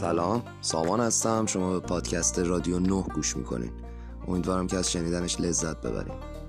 سلام، سامان هستم. شما به پادکست رادیو 9 گوش میکنین. امیدوارم که از شنیدنش لذت ببرین.